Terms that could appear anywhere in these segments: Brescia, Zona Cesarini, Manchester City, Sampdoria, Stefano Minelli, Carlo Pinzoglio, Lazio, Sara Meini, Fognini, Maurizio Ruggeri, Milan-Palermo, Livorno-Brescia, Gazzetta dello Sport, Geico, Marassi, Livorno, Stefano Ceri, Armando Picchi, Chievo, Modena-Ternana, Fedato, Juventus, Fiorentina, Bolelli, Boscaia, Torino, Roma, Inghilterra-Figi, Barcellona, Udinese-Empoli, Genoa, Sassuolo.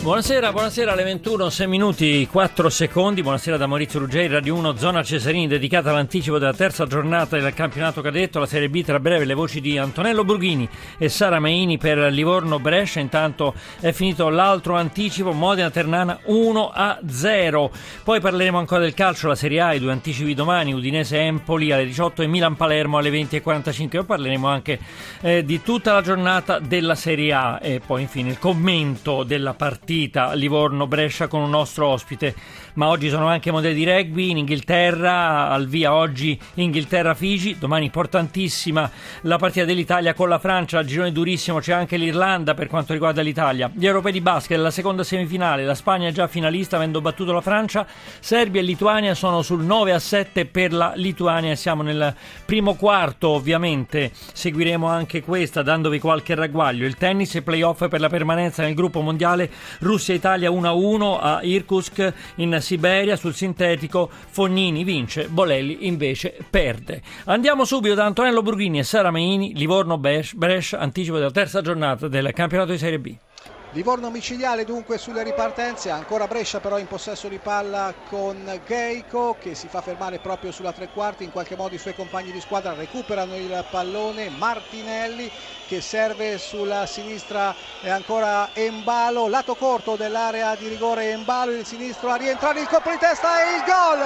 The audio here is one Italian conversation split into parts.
Buonasera, buonasera, alle 21:06, buonasera da Maurizio Ruggeri, Radio 1, Zona Cesarini, dedicata all'anticipo della terza giornata del campionato cadetto, la Serie B. Tra breve le voci di Antonello Brughini e Sara Meini per Livorno-Brescia. Intanto è finito l'altro anticipo, Modena-Ternana 1-0. Poi parleremo ancora del calcio, la Serie A, i due anticipi domani, Udinese-Empoli alle 18 e Milan-Palermo alle 20:45. Poi parleremo anche di tutta la giornata della Serie A e poi infine il commento della partita Livorno-Brescia con un nostro ospite. Ma oggi sono anche mondiali di rugby in Inghilterra, al via oggi Inghilterra-Figi, domani importantissima la partita dell'Italia con la Francia, girone durissimo, c'è anche l'Irlanda per quanto riguarda l'Italia. Gli europei di basket, la seconda semifinale, la Spagna è già finalista avendo battuto la Francia, Serbia e Lituania sono sul 9-7 per la Lituania, siamo nel primo quarto, ovviamente seguiremo anche questa dandovi qualche ragguaglio. Il tennis e playoff per la permanenza nel gruppo mondiale Russia-Italia 1-1 a Irkutsk in Siberia, sul sintetico Fognini vince, Bolelli invece perde. Andiamo subito da Antonello Brughini e Sara Meini, Livorno-Brescia, anticipo della terza giornata del campionato di Serie B. Livorno micidiale dunque sulle ripartenze, ancora Brescia però in possesso di palla con Geico che si fa fermare proprio sulla tre quarti, in qualche modo i suoi compagni di squadra recuperano il pallone, Martinelli che serve sulla sinistra e ancora Embalo, lato corto dell'area di rigore Embalo, il sinistro a rientrare, il copritesta e il gol,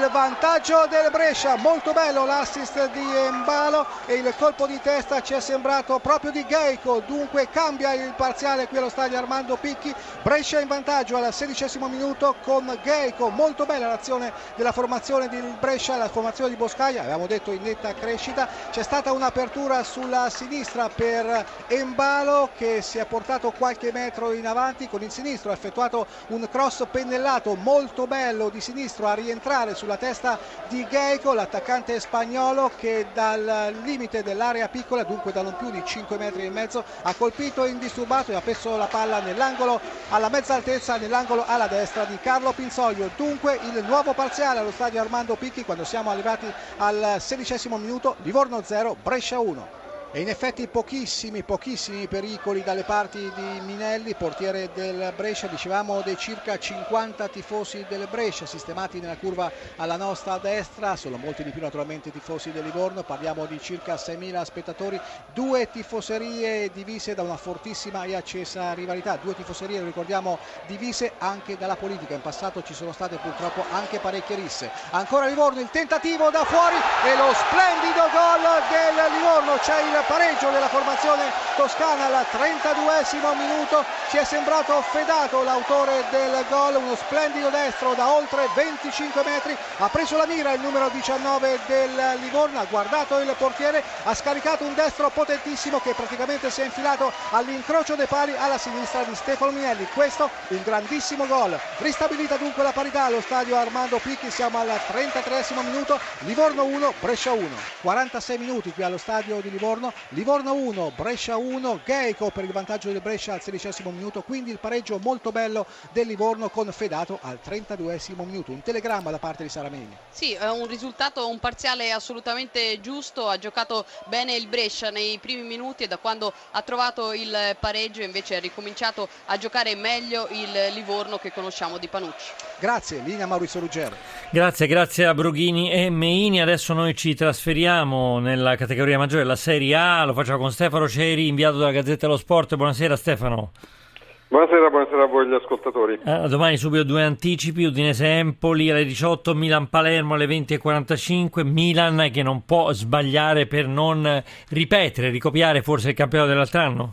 il vantaggio del Brescia, molto bello l'assist di Embalo e il colpo di testa ci è sembrato proprio di Geico, dunque cambia il parziale qui allo stadio di Armando Picchi, Brescia in vantaggio al 16° minuto con Geico, molto bella l'azione della formazione di Brescia, la formazione di Boscaia, avevamo detto in netta crescita, c'è stata un'apertura sulla sinistra per Embalo che si è portato qualche metro in avanti con il sinistro, ha effettuato un cross pennellato molto bello di sinistro a rientrare sulla testa di Geico, l'attaccante spagnolo che dal limite dell'area piccola, dunque da non più di 5 metri e mezzo, ha colpito indisturbato e ha perso la palla nell'angolo alla mezza altezza, nell'angolo alla destra di Carlo Pinzoglio, dunque il nuovo parziale allo stadio Armando Picchi quando siamo arrivati al 16° minuto, Livorno 0, Brescia 1. E in effetti pochissimi pericoli dalle parti di Minelli, portiere del Brescia, dicevamo dei circa 50 tifosi del Brescia sistemati nella curva alla nostra destra, sono molti di più naturalmente i tifosi del Livorno, parliamo di circa 6.000 spettatori, due tifoserie divise da una fortissima e accesa rivalità, due tifoserie, lo ricordiamo, divise anche dalla politica, in passato ci sono state purtroppo anche parecchie risse. Ancora Livorno, il tentativo da fuori e lo splendido gol del Livorno, c'è il pareggio della formazione toscana al 32° minuto, ci è sembrato Fedato l'autore del gol, uno splendido destro da oltre 25 metri, ha preso la mira il numero 19 del Livorno, ha guardato il portiere, ha scaricato un destro potentissimo che praticamente si è infilato all'incrocio dei pali alla sinistra di Stefano Minelli, questo un grandissimo gol, ristabilita dunque la parità allo stadio Armando Picchi, siamo al 33° minuto, Livorno 1, Brescia 1, 46 minuti qui allo stadio di Livorno, Livorno 1, Brescia 1, Geico per il vantaggio del Brescia al 16° minuto, quindi il pareggio molto bello del Livorno con Fedato al 32° minuto. Un telegramma da parte di Sara Meini. Sì, è un risultato, un parziale assolutamente giusto, ha giocato bene il Brescia nei primi minuti e da quando ha trovato il pareggio invece ha ricominciato a giocare meglio il Livorno che conosciamo di Panucci. Grazie, linea Maurizio Ruggeri. Grazie a Brughini e Meini. Adesso noi ci trasferiamo nella categoria maggiore, la Serie A. Lo facciamo con Stefano Ceri, inviato dalla Gazzetta dello Sport. Buonasera Stefano. Buonasera a voi gli ascoltatori. Domani subito due anticipi, Udinese-Empoli alle 18, Milan-Palermo alle 20:45, Milan che non può sbagliare per non ricopiare forse il campionato dell'altro anno.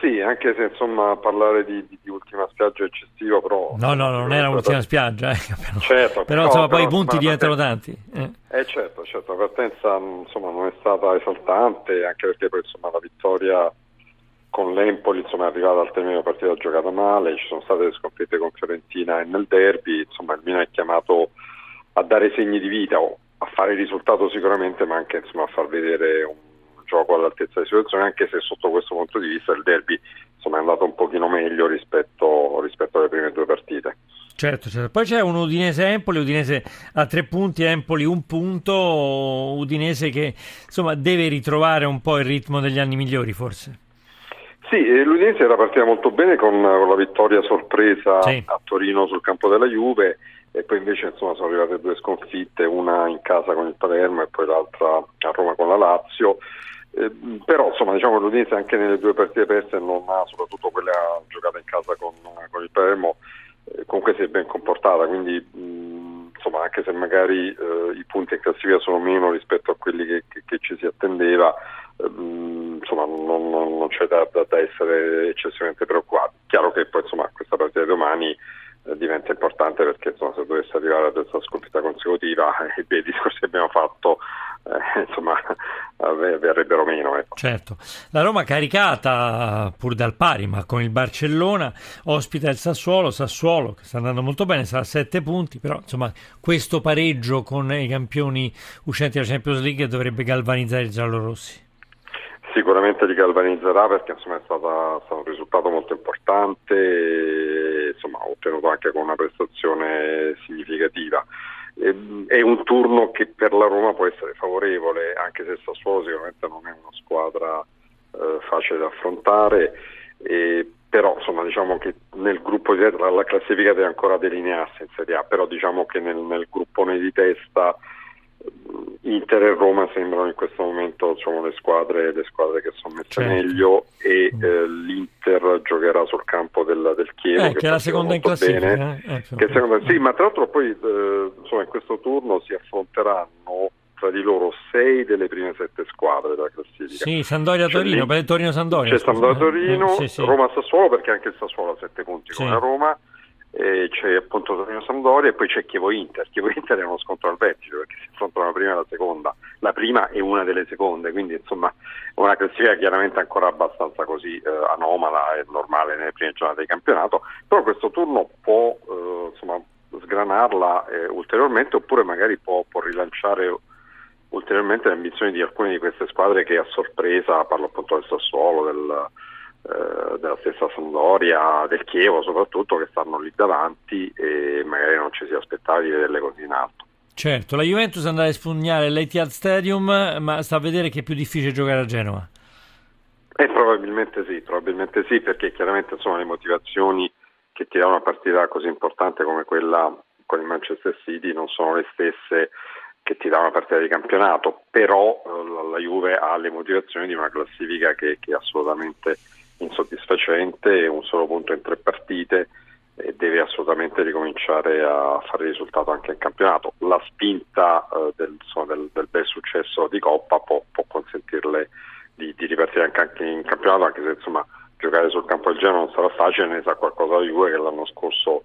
Sì, anche se insomma parlare di ultima spiaggia eccessiva, però... No, non era l'ultima spiaggia, certo, però insomma poi i punti diventano tanti. Certo, la partenza insomma non è stata esaltante, anche perché poi insomma la vittoria con l'Empoli insomma è arrivata al termine della partita giocata male, ci sono state sconfitte con Fiorentina e nel derby, insomma il Milan è chiamato a dare segni di vita o a fare risultato sicuramente, ma anche insomma a far vedere un gioco all'altezza della situazione, anche se sotto questo punto di vista il derby insomma è andato un pochino meglio rispetto alle prime due partite. Certo. Poi c'è un Udinese-Empoli, Udinese a 3 punti, Empoli 1 punto, Udinese che insomma deve ritrovare un po' il ritmo degli anni migliori forse. Sì, l'Udinese era partita molto bene con la vittoria sorpresa a Torino sul campo della Juve e poi invece insomma sono arrivate 2 sconfitte, una in casa con il Palermo e poi l'altra a Roma con la Lazio. Però insomma diciamo che l'Udinese anche nelle due partite perse, non ha, soprattutto quella giocata in casa con il Palermo, comunque si è ben comportata, quindi insomma anche se magari i punti in classifica sono meno rispetto a quelli che ci si attendeva, insomma non c'è da essere eccessivamente preoccupati. Chiaro che poi insomma questa partita di domani diventa importante, perché insomma se dovesse arrivare alla terza sconfitta consecutiva i bei discorsi che abbiamo fatto insomma verrebbero meno, ecco. Certo, la Roma caricata pur dal pari ma con il Barcellona, ospita il Sassuolo che sta andando molto bene, sarà 7 punti, però insomma questo pareggio con i campioni uscenti dalla Champions League dovrebbe galvanizzare i giallorossi. Sicuramente li galvanizzerà, perché insomma è stato un risultato molto importante e, insomma, ottenuto anche con una prestazione significativa. È un turno che per la Roma può essere favorevole, anche se Sassuolo sicuramente non è una squadra facile da affrontare, però insomma diciamo che nel gruppo di testa la classifica deve ancora delinearsi in Serie A, però diciamo che nel gruppone di testa Inter e Roma sembrano in questo momento, diciamo, le squadre che sono messe meglio, e l'Inter giocherà sul campo del Chievo, che è la seconda in classifica, sì, ma tra l'altro poi insomma in questo turno si affronteranno tra di loro 6 delle prime 7 squadre della classifica. Sì, Sampdoria-Torino, per Torino-Sandoria. C'è Sampdoria-Torino, sì. Roma-Sassuolo, perché anche il Sassuolo ha 7 punti come la Roma. E c'è appunto Torino-Sampdoria e poi c'è Chievo-Inter è uno scontro al vertice, perché si affrontano la prima e la seconda, la prima è una delle seconde, quindi insomma una classifica chiaramente ancora abbastanza così anomala e normale nelle prime giornate di campionato, però questo turno può insomma sgranarla ulteriormente, oppure magari può rilanciare ulteriormente le ambizioni di alcune di queste squadre che a sorpresa, parlo appunto del Sassuolo, della stessa Sampdoria, del Chievo soprattutto, che stanno lì davanti e magari non ci si aspettava di vederle così in alto. Certo, la Juventus andrà a spugnare l'Etihad Stadium, ma sta a vedere che è più difficile giocare a Genoa. Probabilmente sì, perché chiaramente insomma le motivazioni che ti dà una partita così importante come quella con il Manchester City non sono le stesse che ti dà una partita di campionato, però la Juve ha le motivazioni di una classifica che è assolutamente insoddisfacente, 1 solo punto in 3 partite, e deve assolutamente ricominciare a fare risultato anche in campionato. La spinta del bel successo di Coppa può consentirle di ripartire anche in campionato, anche se insomma giocare sul campo del Genoa non sarà facile, ne sa qualcosa la Juve, che l'anno scorso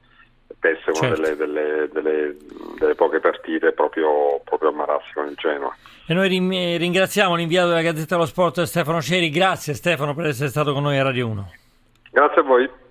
perse una delle poche partite proprio a Marassi con il Genoa. E noi ringraziamo l'inviato della Gazzetta dello Sport Stefano Ceri. Grazie Stefano per essere stato con noi a Radio 1. Grazie a voi.